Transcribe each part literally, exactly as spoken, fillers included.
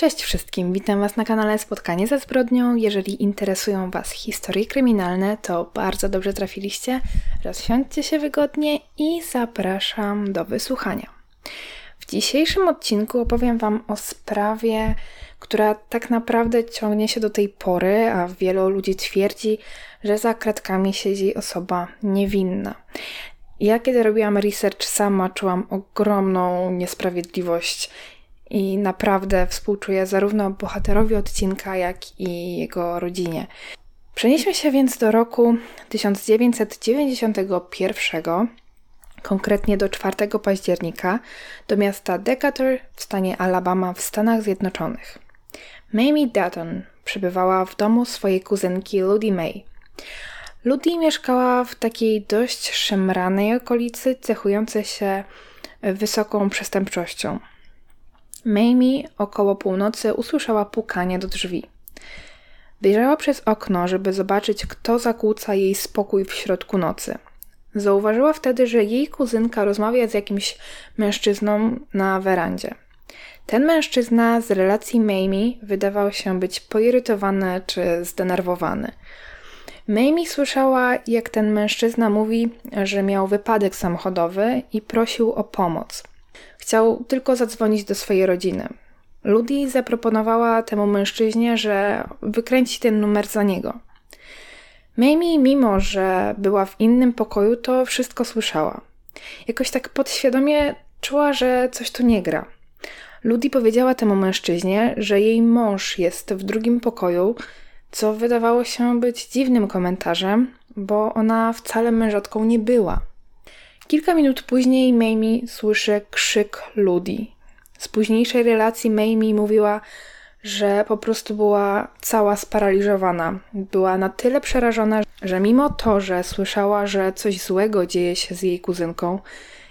Cześć wszystkim, witam Was na kanale Spotkanie ze Zbrodnią. Jeżeli interesują Was historie kryminalne, to bardzo dobrze trafiliście. Rozsiądźcie się wygodnie i zapraszam do wysłuchania. W dzisiejszym odcinku opowiem Wam o sprawie, która tak naprawdę ciągnie się do tej pory, a wielu ludzi twierdzi, że za kratkami siedzi osoba niewinna. Ja kiedy robiłam research sama, czułam ogromną niesprawiedliwość i naprawdę współczuję zarówno bohaterowi odcinka, jak i jego rodzinie. Przenieśmy się więc do roku tysiąc dziewięćset dziewięćdziesiątego pierwszego, konkretnie do czwartego października, do miasta Decatur w stanie Alabama w Stanach Zjednoczonych. Mamie Dutton przebywała w domu swojej kuzynki Ludie Mae. Ludie mieszkała w takiej dość szemranej okolicy, cechującej się wysoką przestępczością. Mamie około północy usłyszała pukanie do drzwi. Wyjrzała przez okno, żeby zobaczyć, kto zakłóca jej spokój w środku nocy. Zauważyła wtedy, że jej kuzynka rozmawia z jakimś mężczyzną na werandzie. Ten mężczyzna z relacji Mamie wydawał się być poirytowany czy zdenerwowany. Mamie słyszała, jak ten mężczyzna mówi, że miał wypadek samochodowy i prosił o pomoc. Chciał tylko zadzwonić do swojej rodziny. Ludie zaproponowała temu mężczyźnie, że wykręci ten numer za niego. Mamie, mimo że była w innym pokoju, to wszystko słyszała. Jakoś tak podświadomie czuła, że coś tu nie gra. Ludie powiedziała temu mężczyźnie, że jej mąż jest w drugim pokoju, co wydawało się być dziwnym komentarzem, bo ona wcale mężatką nie była. Kilka minut później Mamie słyszy krzyk Ludie. Z późniejszej relacji Mamie mówiła, że po prostu była cała sparaliżowana. Była na tyle przerażona, że mimo to, że słyszała, że coś złego dzieje się z jej kuzynką,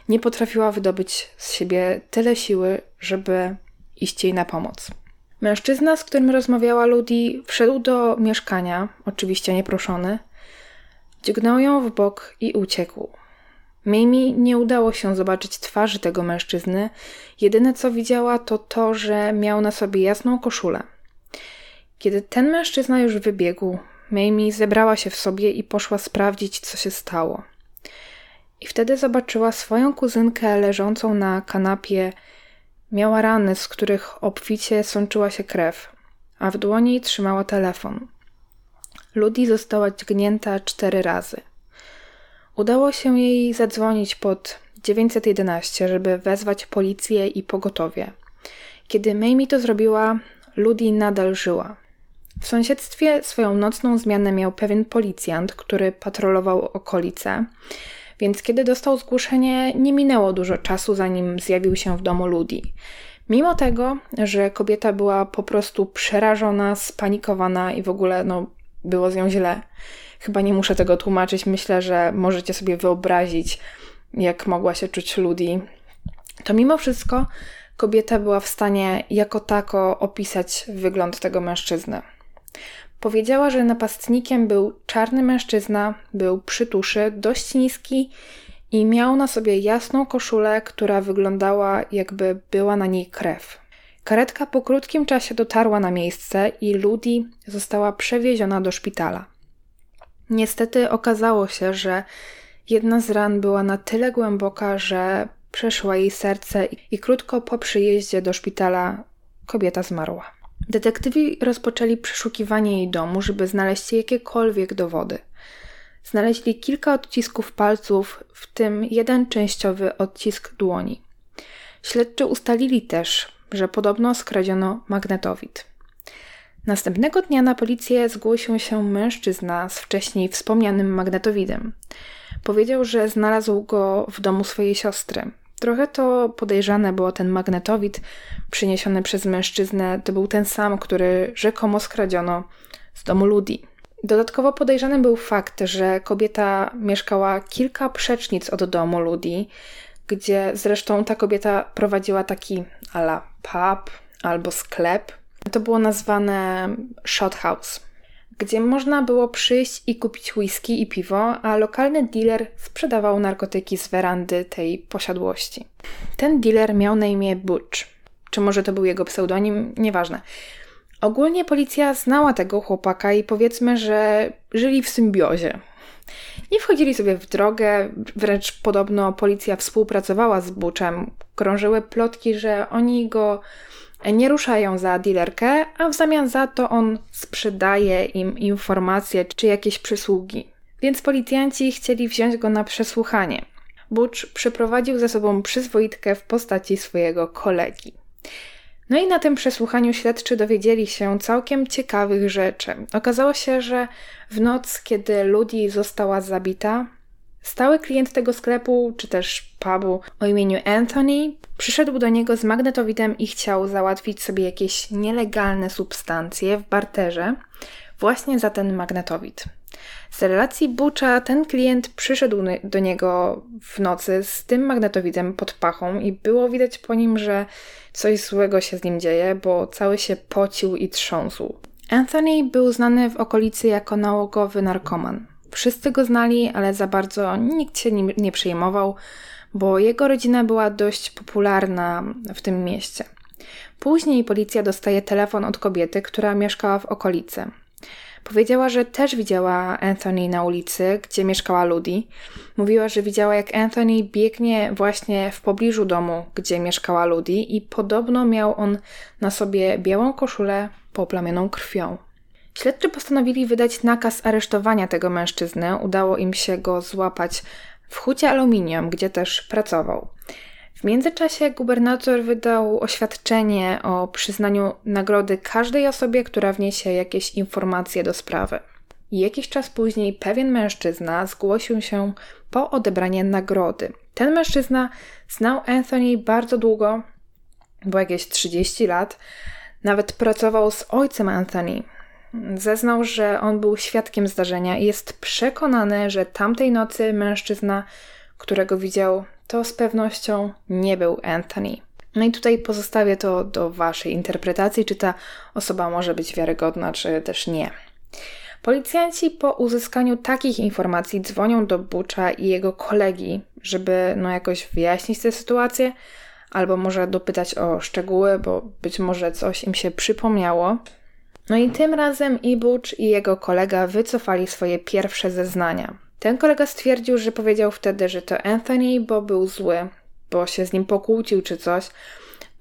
nie potrafiła wydobyć z siebie tyle siły, żeby iść jej na pomoc. Mężczyzna, z którym rozmawiała Ludie, wszedł do mieszkania, oczywiście nieproszony, dźgnął ją w bok i uciekł. Mamie nie udało się zobaczyć twarzy tego mężczyzny, jedyne co widziała to to, że miał na sobie jasną koszulę. Kiedy ten mężczyzna już wybiegł, Mamie zebrała się w sobie i poszła sprawdzić, co się stało. I wtedy zobaczyła swoją kuzynkę leżącą na kanapie. Miała rany, z których obficie sączyła się krew, a w dłoni trzymała telefon. Ludie została dźgnięta cztery razy. Udało się jej zadzwonić pod dziewięćset jedenaście, żeby wezwać policję i pogotowie. Kiedy Mamie to zrobiła, Ludie nadal żyła. W sąsiedztwie swoją nocną zmianę miał pewien policjant, który patrolował okolice, więc kiedy dostał zgłoszenie, nie minęło dużo czasu, zanim zjawił się w domu Ludie. Mimo tego, że kobieta była po prostu przerażona, spanikowana i w ogóle no, było z nią źle. Chyba nie muszę tego tłumaczyć, myślę, że możecie sobie wyobrazić, jak mogła się czuć Ludie. To mimo wszystko kobieta była w stanie jako tako opisać wygląd tego mężczyzny. Powiedziała, że napastnikiem był czarny mężczyzna, był przy tuszy, dość niski i miał na sobie jasną koszulę, która wyglądała, jakby była na niej krew. Karetka po krótkim czasie dotarła na miejsce i Ludie została przewieziona do szpitala. Niestety okazało się, że jedna z ran była na tyle głęboka, że przeszła jej serce i krótko po przyjeździe do szpitala kobieta zmarła. Detektywi rozpoczęli przeszukiwanie jej domu, żeby znaleźć jakiekolwiek dowody. Znaleźli kilka odcisków palców, w tym jeden częściowy odcisk dłoni. Śledczy ustalili też, że podobno skradziono magnetowid. Następnego dnia na policję zgłosił się mężczyzna z wcześniej wspomnianym magnetowidem. Powiedział, że znalazł go w domu swojej siostry. Trochę to podejrzane, bo ten magnetowid przyniesiony przez mężczyznę to był ten sam, który rzekomo skradziono z domu Ludie. Dodatkowo podejrzany był fakt, że kobieta mieszkała kilka przecznic od domu Ludie, gdzie zresztą ta kobieta prowadziła taki a la pub albo sklep. To było nazwane shot house, gdzie można było przyjść i kupić whisky i piwo, a lokalny dealer sprzedawał narkotyki z werandy tej posiadłości. Ten dealer miał na imię Butch. Czy może to był jego pseudonim? Nieważne. Ogólnie policja znała tego chłopaka i powiedzmy, że żyli w symbiozie. Nie wchodzili sobie w drogę, wręcz podobno policja współpracowała z Butchem. Krążyły plotki, że oni go nie ruszają za dealerkę, a w zamian za to on sprzedaje im informacje czy jakieś przysługi. Więc policjanci chcieli wziąć go na przesłuchanie. Butch przyprowadził ze sobą przyzwoitkę w postaci swojego kolegi. No i na tym przesłuchaniu śledczy dowiedzieli się całkiem ciekawych rzeczy. Okazało się, że w noc, kiedy Ludie została zabita, stały klient tego sklepu, czy też pubu o imieniu Anthony, przyszedł do niego z magnetowidem i chciał załatwić sobie jakieś nielegalne substancje w barterze właśnie za ten magnetowid. Z relacji Butcha ten klient przyszedł do niego w nocy z tym magnetowidem pod pachą i było widać po nim, że coś złego się z nim dzieje, bo cały się pocił i trząsł. Anthony był znany w okolicy jako nałogowy narkoman. Wszyscy go znali, ale za bardzo nikt się nim nie przejmował, bo jego rodzina była dość popularna w tym mieście. Później policja dostaje telefon od kobiety, która mieszkała w okolicy. Powiedziała, że też widziała Anthony na ulicy, gdzie mieszkała Ludie. Mówiła, że widziała, jak Anthony biegnie właśnie w pobliżu domu, gdzie mieszkała Ludie i podobno miał on na sobie białą koszulę poplamioną krwią. Śledczy postanowili wydać nakaz aresztowania tego mężczyzny. Udało im się go złapać w hucie Aluminium, gdzie też pracował. W międzyczasie gubernator wydał oświadczenie o przyznaniu nagrody każdej osobie, która wniesie jakieś informacje do sprawy. Jakiś czas później pewien mężczyzna zgłosił się po odebranie nagrody. Ten mężczyzna znał Anthony bardzo długo, bo jakieś trzydzieści lat, nawet pracował z ojcem Anthony. Zeznał, że on był świadkiem zdarzenia i jest przekonany, że tamtej nocy mężczyzna, którego widział, to z pewnością nie był Anthony. No i tutaj pozostawię to do waszej interpretacji, czy ta osoba może być wiarygodna, czy też nie. Policjanci po uzyskaniu takich informacji dzwonią do Butcha i jego kolegi, żeby no jakoś wyjaśnić tę sytuację, albo może dopytać o szczegóły, bo być może coś im się przypomniało. No i tym razem i Butch, i jego kolega wycofali swoje pierwsze zeznania. Ten kolega stwierdził, że powiedział wtedy, że to Anthony, bo był zły, bo się z nim pokłócił czy coś,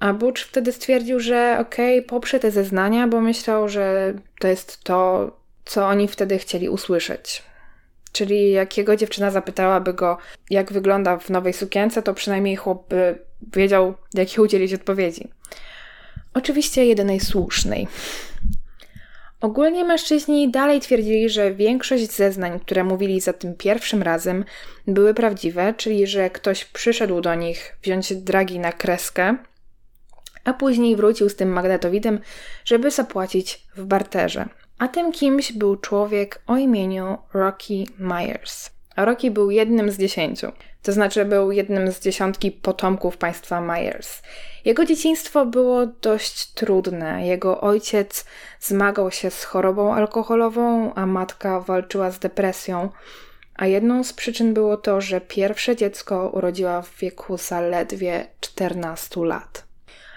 a Butch wtedy stwierdził, że okej, okay, poprze te zeznania, bo myślał, że to jest to, co oni wtedy chcieli usłyszeć. Czyli jak jego dziewczyna zapytałaby go, jak wygląda w nowej sukience, to przynajmniej chłop by wiedział, jakiej udzielić odpowiedzi. Oczywiście jedynej słusznej. Ogólnie mężczyźni dalej twierdzili, że większość zeznań, które mówili za tym pierwszym razem, były prawdziwe, czyli że ktoś przyszedł do nich wziąć dragi na kreskę, a później wrócił z tym magnetowidem, żeby zapłacić w barterze. A tym kimś był człowiek o imieniu Rocky Myers. Rocky był jednym z dziesięciu, to znaczy był jednym z dziesiątki potomków państwa Myers. Jego dzieciństwo było dość trudne. Jego ojciec zmagał się z chorobą alkoholową, a matka walczyła z depresją. A jedną z przyczyn było to, że pierwsze dziecko urodziła w wieku zaledwie czternastu lat.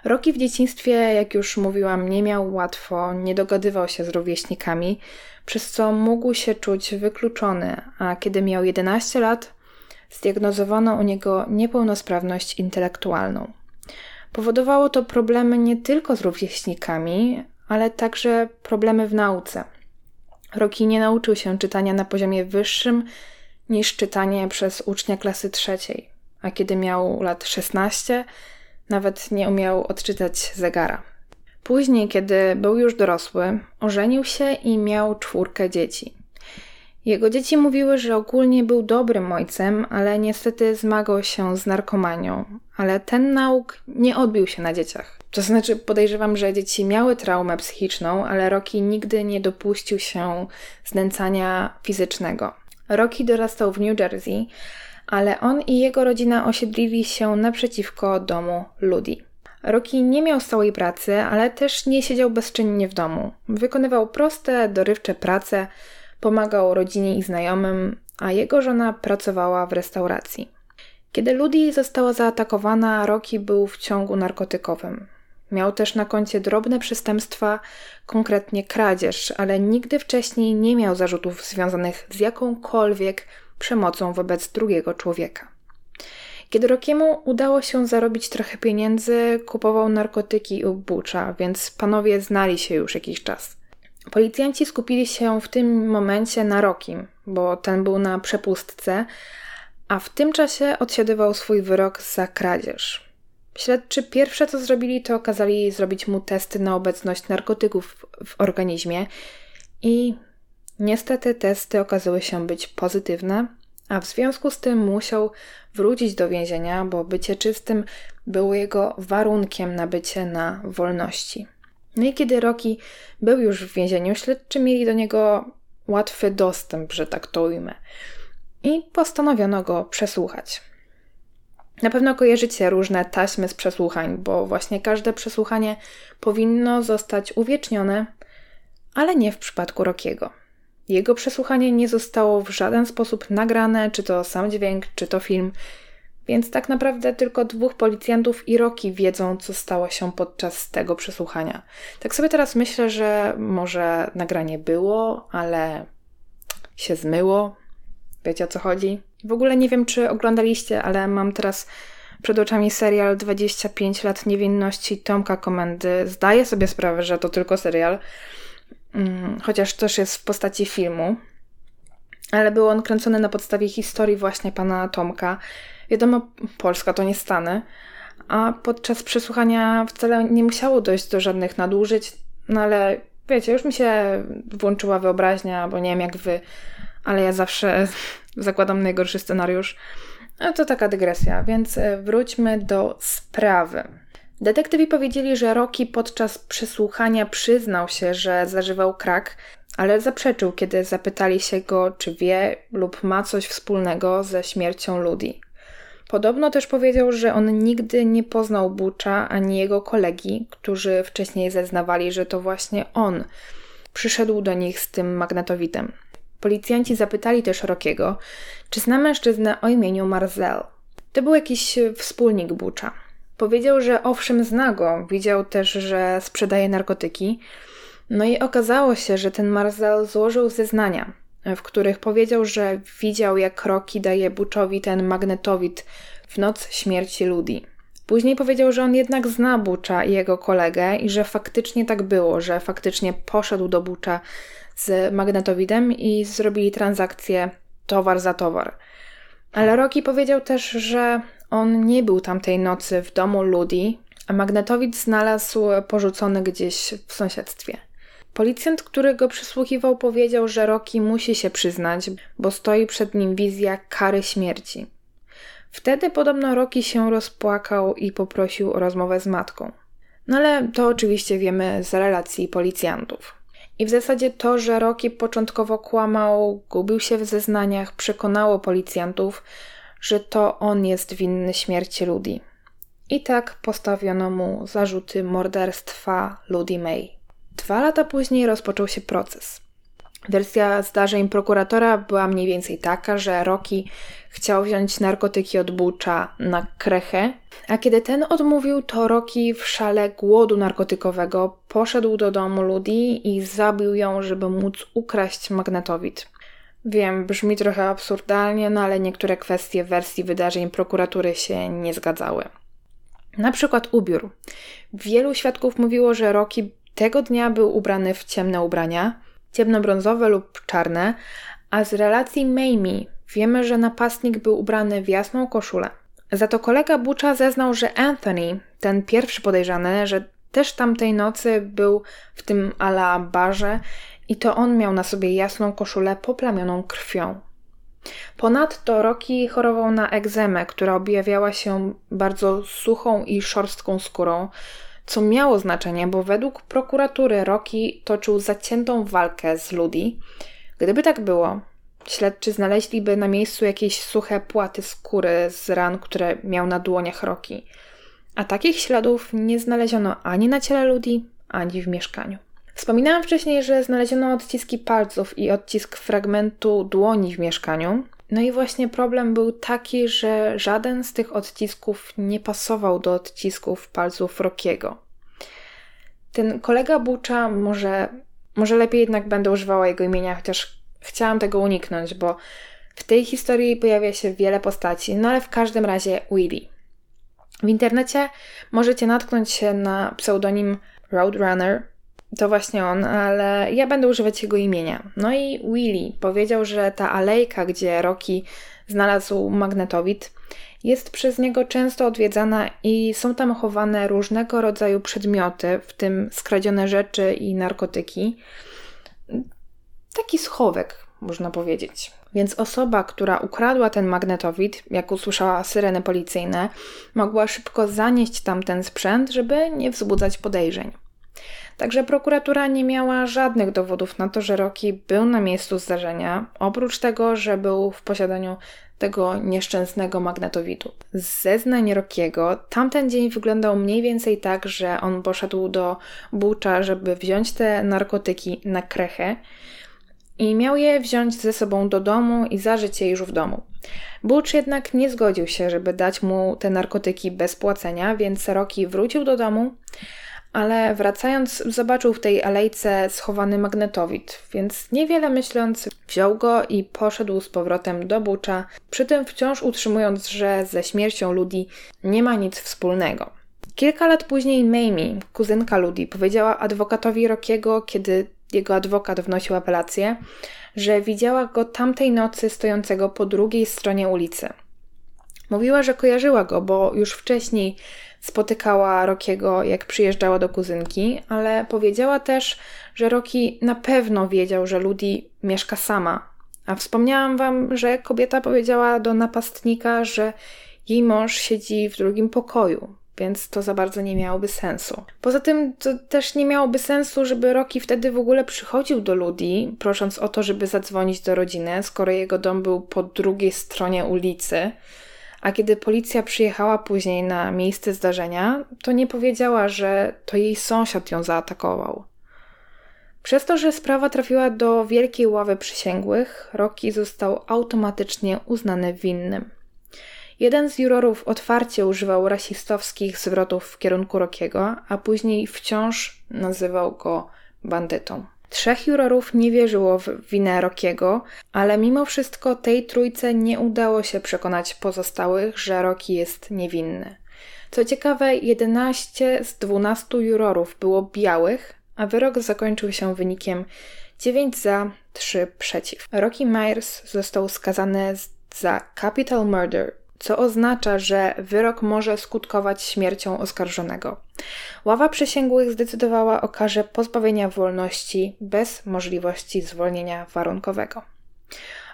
Rocky w dzieciństwie, jak już mówiłam, nie miał łatwo, nie dogadywał się z rówieśnikami, przez co mógł się czuć wykluczony, a kiedy miał jedenaście lat, zdiagnozowano u niego niepełnosprawność intelektualną. Powodowało to problemy nie tylko z rówieśnikami, ale także problemy w nauce. Rocky nie nauczył się czytania na poziomie wyższym niż czytanie przez ucznia klasy trzeciej, a kiedy miał lat szesnaście, nawet nie umiał odczytać zegara. Później, kiedy był już dorosły, ożenił się i miał czwórkę dzieci. Jego dzieci mówiły, że ogólnie był dobrym ojcem, ale niestety zmagał się z narkomanią. Ale ten nauk nie odbił się na dzieciach. To znaczy podejrzewam, że dzieci miały traumę psychiczną, ale Rocky nigdy nie dopuścił się znęcania fizycznego. Rocky dorastał w New Jersey, ale on i jego rodzina osiedlili się naprzeciwko domu Ludie. Rocky nie miał stałej pracy, ale też nie siedział bezczynnie w domu. Wykonywał proste, dorywcze prace, pomagał rodzinie i znajomym, a jego żona pracowała w restauracji. Kiedy Ludie została zaatakowana, Rocky był w ciągu narkotykowym. Miał też na koncie drobne przestępstwa, konkretnie kradzież, ale nigdy wcześniej nie miał zarzutów związanych z jakąkolwiek przemocą wobec drugiego człowieka. Kiedy Rockiemu udało się zarobić trochę pieniędzy, kupował narkotyki u Butcha, więc panowie znali się już jakiś czas. Policjanci skupili się w tym momencie na Rockim, bo ten był na przepustce, a w tym czasie odsiadywał swój wyrok za kradzież. Śledczy pierwsze co zrobili, to kazali zrobić mu testy na obecność narkotyków w organizmie i niestety testy okazały się być pozytywne, a w związku z tym musiał wrócić do więzienia, bo bycie czystym było jego warunkiem na bycie na wolności. No i kiedy Rocky był już w więzieniu, śledczy mieli do niego łatwy dostęp, że tak to ujmę, i postanowiono go przesłuchać. Na pewno kojarzycie różne taśmy z przesłuchań, bo właśnie każde przesłuchanie powinno zostać uwiecznione, ale nie w przypadku Rockiego. Jego przesłuchanie nie zostało w żaden sposób nagrane, czy to sam dźwięk, czy to film, więc tak naprawdę tylko dwóch policjantów i Rocky wiedzą, co stało się podczas tego przesłuchania. Tak sobie teraz myślę, że może nagranie było, ale się zmyło. Wiecie, o co chodzi? W ogóle nie wiem, czy oglądaliście, ale mam teraz przed oczami serial dwadzieścia pięć lat niewinności Tomka Komendy. Zdaję sobie sprawę, że to tylko serial, chociaż też jest w postaci filmu. Ale był on kręcony na podstawie historii właśnie pana Tomka. Wiadomo, Polska to nie Stany, a podczas przesłuchania wcale nie musiało dojść do żadnych nadużyć, no ale wiecie, już mi się włączyła wyobraźnia, bo nie wiem jak wy, ale ja zawsze zakładam najgorszy scenariusz. No to taka dygresja, więc wróćmy do sprawy. Detektywi powiedzieli, że Rocky podczas przesłuchania przyznał się, że zażywał crack, ale zaprzeczył, kiedy zapytali się go, czy wie lub ma coś wspólnego ze śmiercią Ludie. Podobno też powiedział, że on nigdy nie poznał Butcha ani jego kolegi, którzy wcześniej zeznawali, że to właśnie on przyszedł do nich z tym magnetowitem. Policjanci zapytali też Rockiego, czy zna mężczyznę o imieniu Marzell. To był jakiś wspólnik Butcha. Powiedział, że owszem zna go, widział też, że sprzedaje narkotyki. No i okazało się, że ten Marzell złożył zeznania, w których powiedział, że widział jak Rocky daje Butchowi ten magnetowid w noc śmierci Ludie. Później powiedział, że on jednak zna Butcha i jego kolegę i że faktycznie tak było, że faktycznie poszedł do Butcha z magnetowidem i zrobili transakcję towar za towar. Ale Rocky powiedział też, że on nie był tamtej nocy w domu Ludie, a magnetowid znalazł porzucony gdzieś w sąsiedztwie. Policjant, który go przysłuchiwał, powiedział, że Rocky musi się przyznać, bo stoi przed nim wizja kary śmierci. Wtedy podobno Rocky się rozpłakał i poprosił o rozmowę z matką. No ale to oczywiście wiemy z relacji policjantów. I w zasadzie to, że Rocky początkowo kłamał, gubił się w zeznaniach, przekonało policjantów, że to on jest winny śmierci Ludie. I tak postawiono mu zarzuty morderstwa Ludie Mae. Dwa lata później rozpoczął się proces. Wersja zdarzeń prokuratora była mniej więcej taka, że Rocky chciał wziąć narkotyki od Butcha na krechę, a kiedy ten odmówił, to Rocky w szale głodu narkotykowego poszedł do domu Ludie i zabił ją, żeby móc ukraść magnetowid. Wiem, brzmi trochę absurdalnie, no ale niektóre kwestie wersji wydarzeń prokuratury się nie zgadzały. Na przykład ubiór. Wielu świadków mówiło, że Rocky tego dnia był ubrany w ciemne ubrania, ciemnobrązowe lub czarne, a z relacji Mamie wiemy, że napastnik był ubrany w jasną koszulę. Za to kolega Butcha zeznał, że Anthony, ten pierwszy podejrzany, że też tamtej nocy był w tym ala barze i to on miał na sobie jasną koszulę poplamioną krwią. Ponadto Rocky chorował na egzemę, która objawiała się bardzo suchą i szorstką skórą, co miało znaczenie, bo według prokuratury Rocky toczył zaciętą walkę z Ludie. Gdyby tak było, śledczy znaleźliby na miejscu jakieś suche płaty skóry z ran, które miał na dłoniach Rocky. A takich śladów nie znaleziono ani na ciele Ludie, ani w mieszkaniu. Wspominałam wcześniej, że znaleziono odciski palców i odcisk fragmentu dłoni w mieszkaniu. No i właśnie problem był taki, że żaden z tych odcisków nie pasował do odcisków palców Rockiego. Ten kolega Butcha, może, może lepiej jednak będę używała jego imienia, chociaż chciałam tego uniknąć, bo w tej historii pojawia się wiele postaci, no ale w każdym razie Willy. W internecie możecie natknąć się na pseudonim Roadrunner, to właśnie on, ale ja będę używać jego imienia. No i Willy powiedział, że ta alejka, gdzie Rocky znalazł magnetowid, jest przez niego często odwiedzana i są tam chowane różnego rodzaju przedmioty, w tym skradzione rzeczy i narkotyki. Taki schowek, można powiedzieć. Więc osoba, która ukradła ten magnetowid, jak usłyszała syreny policyjne, mogła szybko zanieść tam ten sprzęt, żeby nie wzbudzać podejrzeń. Także prokuratura nie miała żadnych dowodów na to, że Rocky był na miejscu zdarzenia, oprócz tego, że był w posiadaniu tego nieszczęsnego magnetowidu. Z zeznań Rockiego tamten dzień wyglądał mniej więcej tak, że on poszedł do Butcha, żeby wziąć te narkotyki na krechę i miał je wziąć ze sobą do domu i zażyć je już w domu. Butch jednak nie zgodził się, żeby dać mu te narkotyki bez płacenia, więc Rocky wrócił do domu, ale wracając zobaczył w tej alejce schowany magnetowid, więc niewiele myśląc wziął go i poszedł z powrotem do Butcha, przy tym wciąż utrzymując, że ze śmiercią Ludie nie ma nic wspólnego. Kilka lat później Mamie, kuzynka Ludie, powiedziała adwokatowi Rockiego, kiedy jego adwokat wnosił apelację, że widziała go tamtej nocy stojącego po drugiej stronie ulicy. Mówiła, że kojarzyła go, bo już wcześniej spotykała Rockiego, jak przyjeżdżała do kuzynki, ale powiedziała też, że Rocky na pewno wiedział, że Ludie mieszka sama. A wspomniałam wam, że kobieta powiedziała do napastnika, że jej mąż siedzi w drugim pokoju, więc to za bardzo nie miałoby sensu. Poza tym to też nie miałoby sensu, żeby Rocky wtedy w ogóle przychodził do Ludie, prosząc o to, żeby zadzwonić do rodziny, skoro jego dom był po drugiej stronie ulicy. A kiedy policja przyjechała później na miejsce zdarzenia, to nie powiedziała, że to jej sąsiad ją zaatakował. Przez to, że sprawa trafiła do wielkiej ławy przysięgłych, Rocky został automatycznie uznany winnym. Jeden z jurorów otwarcie używał rasistowskich zwrotów w kierunku Rockiego, a później wciąż nazywał go bandytą. Trzech jurorów nie wierzyło w winę Rockiego, ale mimo wszystko tej trójce nie udało się przekonać pozostałych, że Rocky jest niewinny. Co ciekawe, jedenaście z dwunastu jurorów było białych, a wyrok zakończył się wynikiem dziewięć za, trzy przeciw. Rocky Myers został skazany za capital murder, co oznacza, że wyrok może skutkować śmiercią oskarżonego. Ława przysięgłych zdecydowała o karze pozbawienia wolności bez możliwości zwolnienia warunkowego.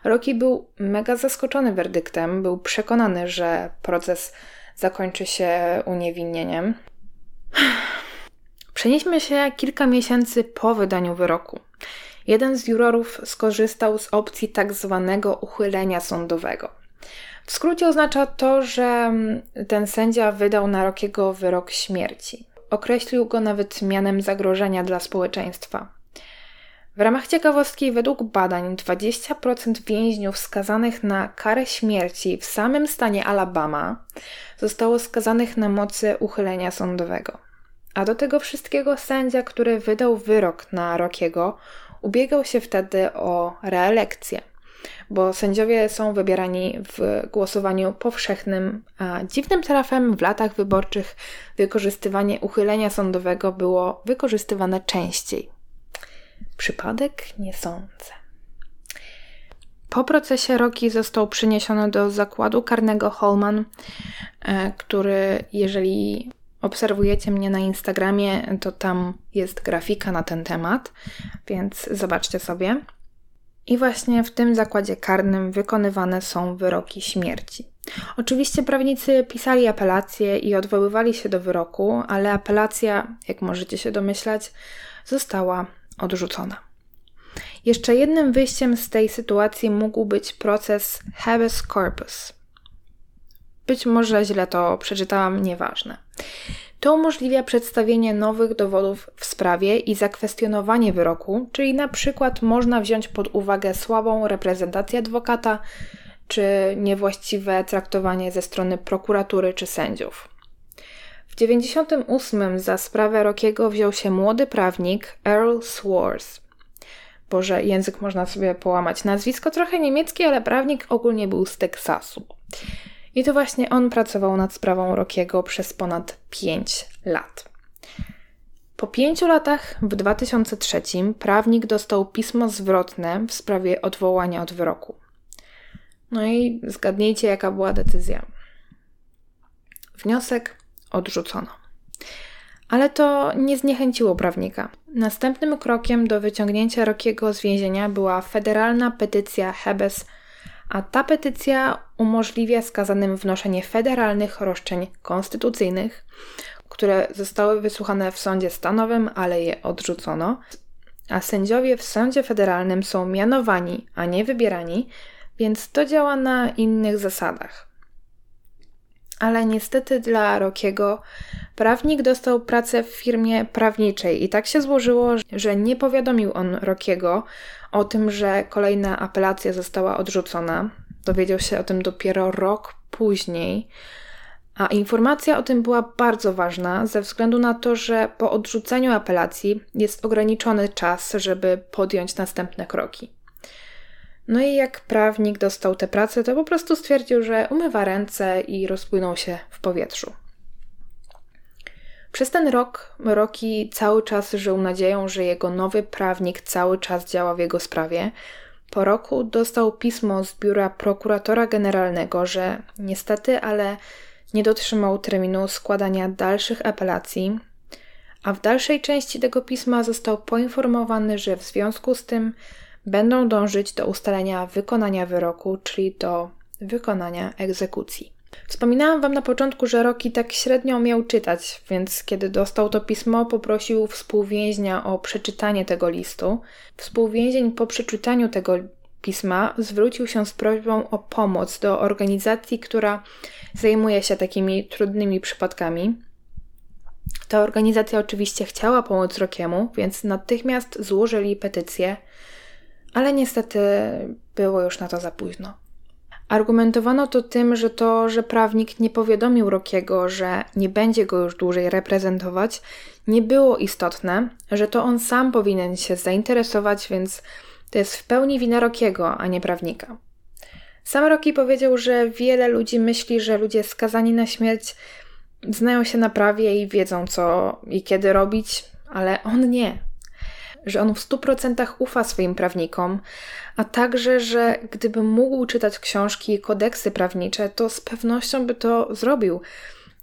Rocky był mega zaskoczony werdyktem, był przekonany, że proces zakończy się uniewinnieniem. Przenieśmy się kilka miesięcy po wydaniu wyroku. Jeden z jurorów skorzystał z opcji tak zwanego uchylenia sądowego. W skrócie oznacza to, że ten sędzia wydał na Rockiego wyrok śmierci. Określił go nawet mianem zagrożenia dla społeczeństwa. W ramach ciekawostki, według badań dwadzieścia procent więźniów skazanych na karę śmierci w samym stanie Alabama zostało skazanych na mocy uchylenia sądowego. A do tego wszystkiego sędzia, który wydał wyrok na Rockiego, ubiegał się wtedy o reelekcję, bo sędziowie są wybierani w głosowaniu powszechnym, a dziwnym trafem w latach wyborczych wykorzystywanie uchylenia sądowego było wykorzystywane częściej. Przypadek? Nie sądzę. Po procesie Rocky został przyniesiony do zakładu karnego Holman, który, jeżeli obserwujecie mnie na Instagramie, to tam jest grafika na ten temat, więc zobaczcie sobie. I właśnie w tym zakładzie karnym wykonywane są wyroki śmierci. Oczywiście prawnicy pisali apelacje i odwoływali się do wyroku, ale apelacja, jak możecie się domyślać, została odrzucona. Jeszcze jednym wyjściem z tej sytuacji mógł być proces habeas corpus. Być może źle to przeczytałam, nieważne. To umożliwia przedstawienie nowych dowodów w sprawie i zakwestionowanie wyroku, czyli na przykład można wziąć pod uwagę słabą reprezentację adwokata, czy niewłaściwe traktowanie ze strony prokuratury czy sędziów. W W dziewięćdziesiątym ósmym za sprawę Rockiego wziął się młody prawnik Earl Swartz. Boże, język można sobie połamać. Nazwisko trochę niemieckie, ale prawnik ogólnie był z Teksasu. I to właśnie on pracował nad sprawą Rockiego przez ponad pięć lat. Po pięciu latach w dwa tysiące trzecim prawnik dostał pismo zwrotne w sprawie odwołania od wyroku. No i zgadnijcie, jaka była decyzja. Wniosek odrzucono. Ale to nie zniechęciło prawnika. Następnym krokiem do wyciągnięcia Rockiego z więzienia była federalna petycja habeas, a ta petycja umożliwia skazanym wnoszenie federalnych roszczeń konstytucyjnych, które zostały wysłuchane w sądzie stanowym, ale je odrzucono, a sędziowie w sądzie federalnym są mianowani, a nie wybierani, więc to działa na innych zasadach. Ale niestety dla Rockiego prawnik dostał pracę w firmie prawniczej i tak się złożyło, że nie powiadomił on Rockiego o tym, że kolejna apelacja została odrzucona. Dowiedział się o tym dopiero rok później, a informacja o tym była bardzo ważna ze względu na to, że po odrzuceniu apelacji jest ograniczony czas, żeby podjąć następne kroki. No i jak prawnik dostał tę pracę, to po prostu stwierdził, że umywa ręce i rozpłynął się w powietrzu. Przez ten rok Rocky cały czas żył nadzieją, że jego nowy prawnik cały czas działa w jego sprawie. Po roku dostał pismo z biura prokuratora generalnego, że niestety, ale nie dotrzymał terminu składania dalszych apelacji, a w dalszej części tego pisma został poinformowany, że w związku z tym będą dążyć do ustalenia wykonania wyroku, czyli do wykonania egzekucji. Wspominałam Wam na początku, że Rocky tak średnio miał czytać, więc kiedy dostał to pismo, poprosił współwięźnia o przeczytanie tego listu. Współwięzień po przeczytaniu tego pisma zwrócił się z prośbą o pomoc do organizacji, która zajmuje się takimi trudnymi przypadkami. Ta organizacja oczywiście chciała pomóc Rockiemu, więc natychmiast złożyli petycję, ale niestety było już na to za późno. Argumentowano to tym, że to, że prawnik nie powiadomił Rockiego, że nie będzie go już dłużej reprezentować, nie było istotne, że to on sam powinien się zainteresować, więc to jest w pełni wina Rockiego, a nie prawnika. Sam Rocky powiedział, że wiele ludzi myśli, że ludzie skazani na śmierć znają się na prawie i wiedzą, co i kiedy robić, ale on nie. Że on w stu procentach ufa swoim prawnikom, a także, że gdyby mógł czytać książki i kodeksy prawnicze, to z pewnością by to zrobił,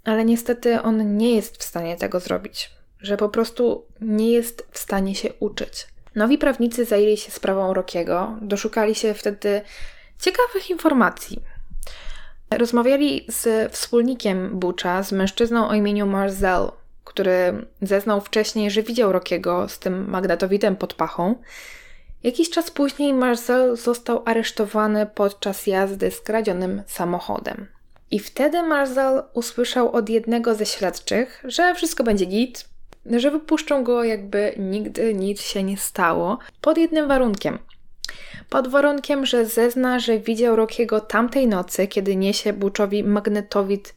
ale niestety on nie jest w stanie tego zrobić, że po prostu nie jest w stanie się uczyć. Nowi prawnicy zajęli się sprawą Rockiego, doszukali się wtedy ciekawych informacji. Rozmawiali z wspólnikiem Butcha, z mężczyzną o imieniu Marzell, który zeznał wcześniej, że widział Rockiego z tym magnetowitem pod pachą. Jakiś czas później Marzell został aresztowany podczas jazdy skradzionym samochodem. I wtedy Marzell usłyszał od jednego ze śledczych, że wszystko będzie git, że wypuszczą go, jakby nigdy nic się nie stało, pod jednym warunkiem. Pod warunkiem, że zezna, że widział Rockiego tamtej nocy, kiedy niesie Butchowi magnetowid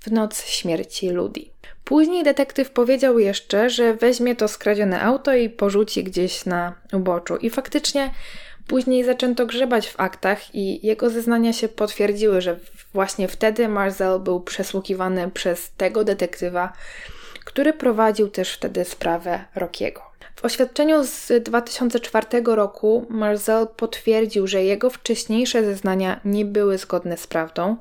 w noc śmierci Ludie. Później detektyw powiedział jeszcze, że weźmie to skradzione auto i porzuci gdzieś na uboczu. I faktycznie później zaczęto grzebać w aktach i jego zeznania się potwierdziły, że właśnie wtedy Marzell był przesłuchiwany przez tego detektywa, który prowadził też wtedy sprawę Rockiego. W oświadczeniu z dwa tysiące czwartego roku Marzell potwierdził, że jego wcześniejsze zeznania nie były zgodne z prawdą.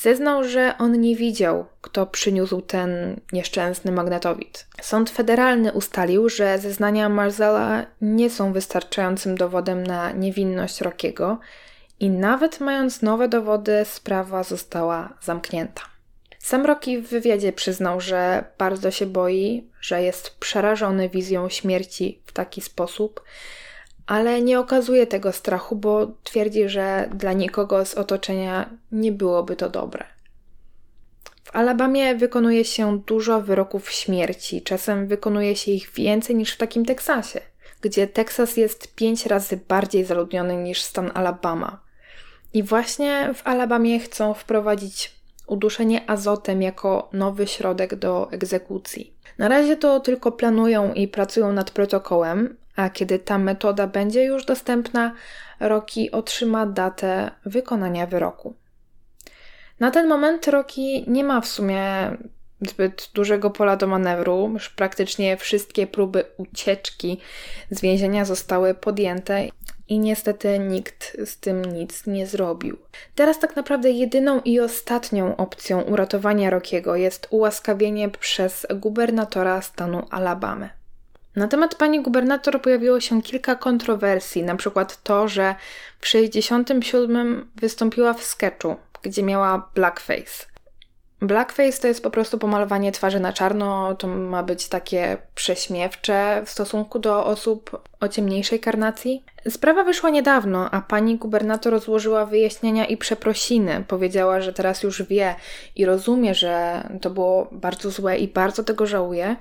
Zeznał, że on nie widział, kto przyniósł ten nieszczęsny magnetowid. Sąd federalny ustalił, że zeznania Marzella nie są wystarczającym dowodem na niewinność Rockiego i nawet mając nowe dowody, sprawa została zamknięta. Sam Rocky w wywiadzie przyznał, że bardzo się boi, że jest przerażony wizją śmierci w taki sposób, ale nie okazuje tego strachu, bo twierdzi, że dla nikogo z otoczenia nie byłoby to dobre. W Alabamie wykonuje się dużo wyroków śmierci, czasem wykonuje się ich więcej niż w takim Teksasie, gdzie Teksas jest pięć razy bardziej zaludniony niż stan Alabama. I właśnie w Alabamie chcą wprowadzić uduszenie azotem jako nowy środek do egzekucji. Na razie to tylko planują i pracują nad protokołem, a kiedy ta metoda będzie już dostępna, Rocky otrzyma datę wykonania wyroku. Na ten moment Rocky nie ma w sumie zbyt dużego pola do manewru, już praktycznie wszystkie próby ucieczki z więzienia zostały podjęte i niestety nikt z tym nic nie zrobił. Teraz tak naprawdę jedyną i ostatnią opcją uratowania Rockiego jest ułaskawienie przez gubernatora stanu Alabamy. Na temat pani gubernator pojawiło się kilka kontrowersji, na przykład to, że w sześćdziesiątym siódmym wystąpiła w sketchu, gdzie miała blackface. Blackface to jest po prostu pomalowanie twarzy na czarno, to ma być takie prześmiewcze w stosunku do osób o ciemniejszej karnacji. Sprawa wyszła niedawno, a pani gubernator złożyła wyjaśnienia i przeprosiny. Powiedziała, że teraz już wie i rozumie, że to było bardzo złe i bardzo tego żałuje.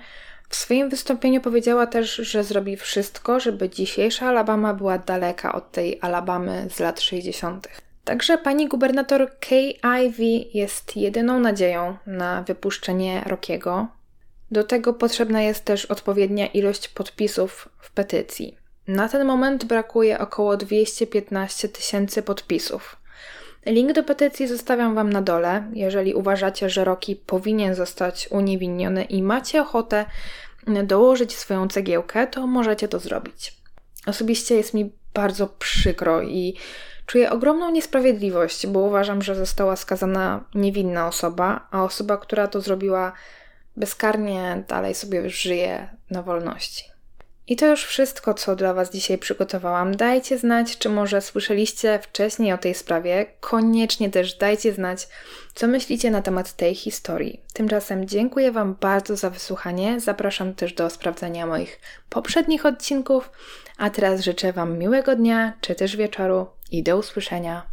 W swoim wystąpieniu powiedziała też, że zrobi wszystko, żeby dzisiejsza Alabama była daleka od tej Alabamy z lat sześćdziesiątych. Także pani gubernator Kay Ivey jest jedyną nadzieją na wypuszczenie Rockiego. Do tego potrzebna jest też odpowiednia ilość podpisów w petycji. Na ten moment brakuje około dwieście piętnaście tysięcy podpisów. Link do petycji zostawiam Wam na dole, jeżeli uważacie, że Rocky powinien zostać uniewinniony i macie ochotę dołożyć swoją cegiełkę, to możecie to zrobić. Osobiście jest mi bardzo przykro i czuję ogromną niesprawiedliwość, bo uważam, że została skazana niewinna osoba, a osoba, która to zrobiła bezkarnie, dalej sobie żyje na wolności. I to już wszystko, co dla Was dzisiaj przygotowałam. Dajcie znać, czy może słyszeliście wcześniej o tej sprawie. Koniecznie też dajcie znać, co myślicie na temat tej historii. Tymczasem dziękuję Wam bardzo za wysłuchanie. Zapraszam też do sprawdzania moich poprzednich odcinków. A teraz życzę Wam miłego dnia, czy też wieczoru i do usłyszenia.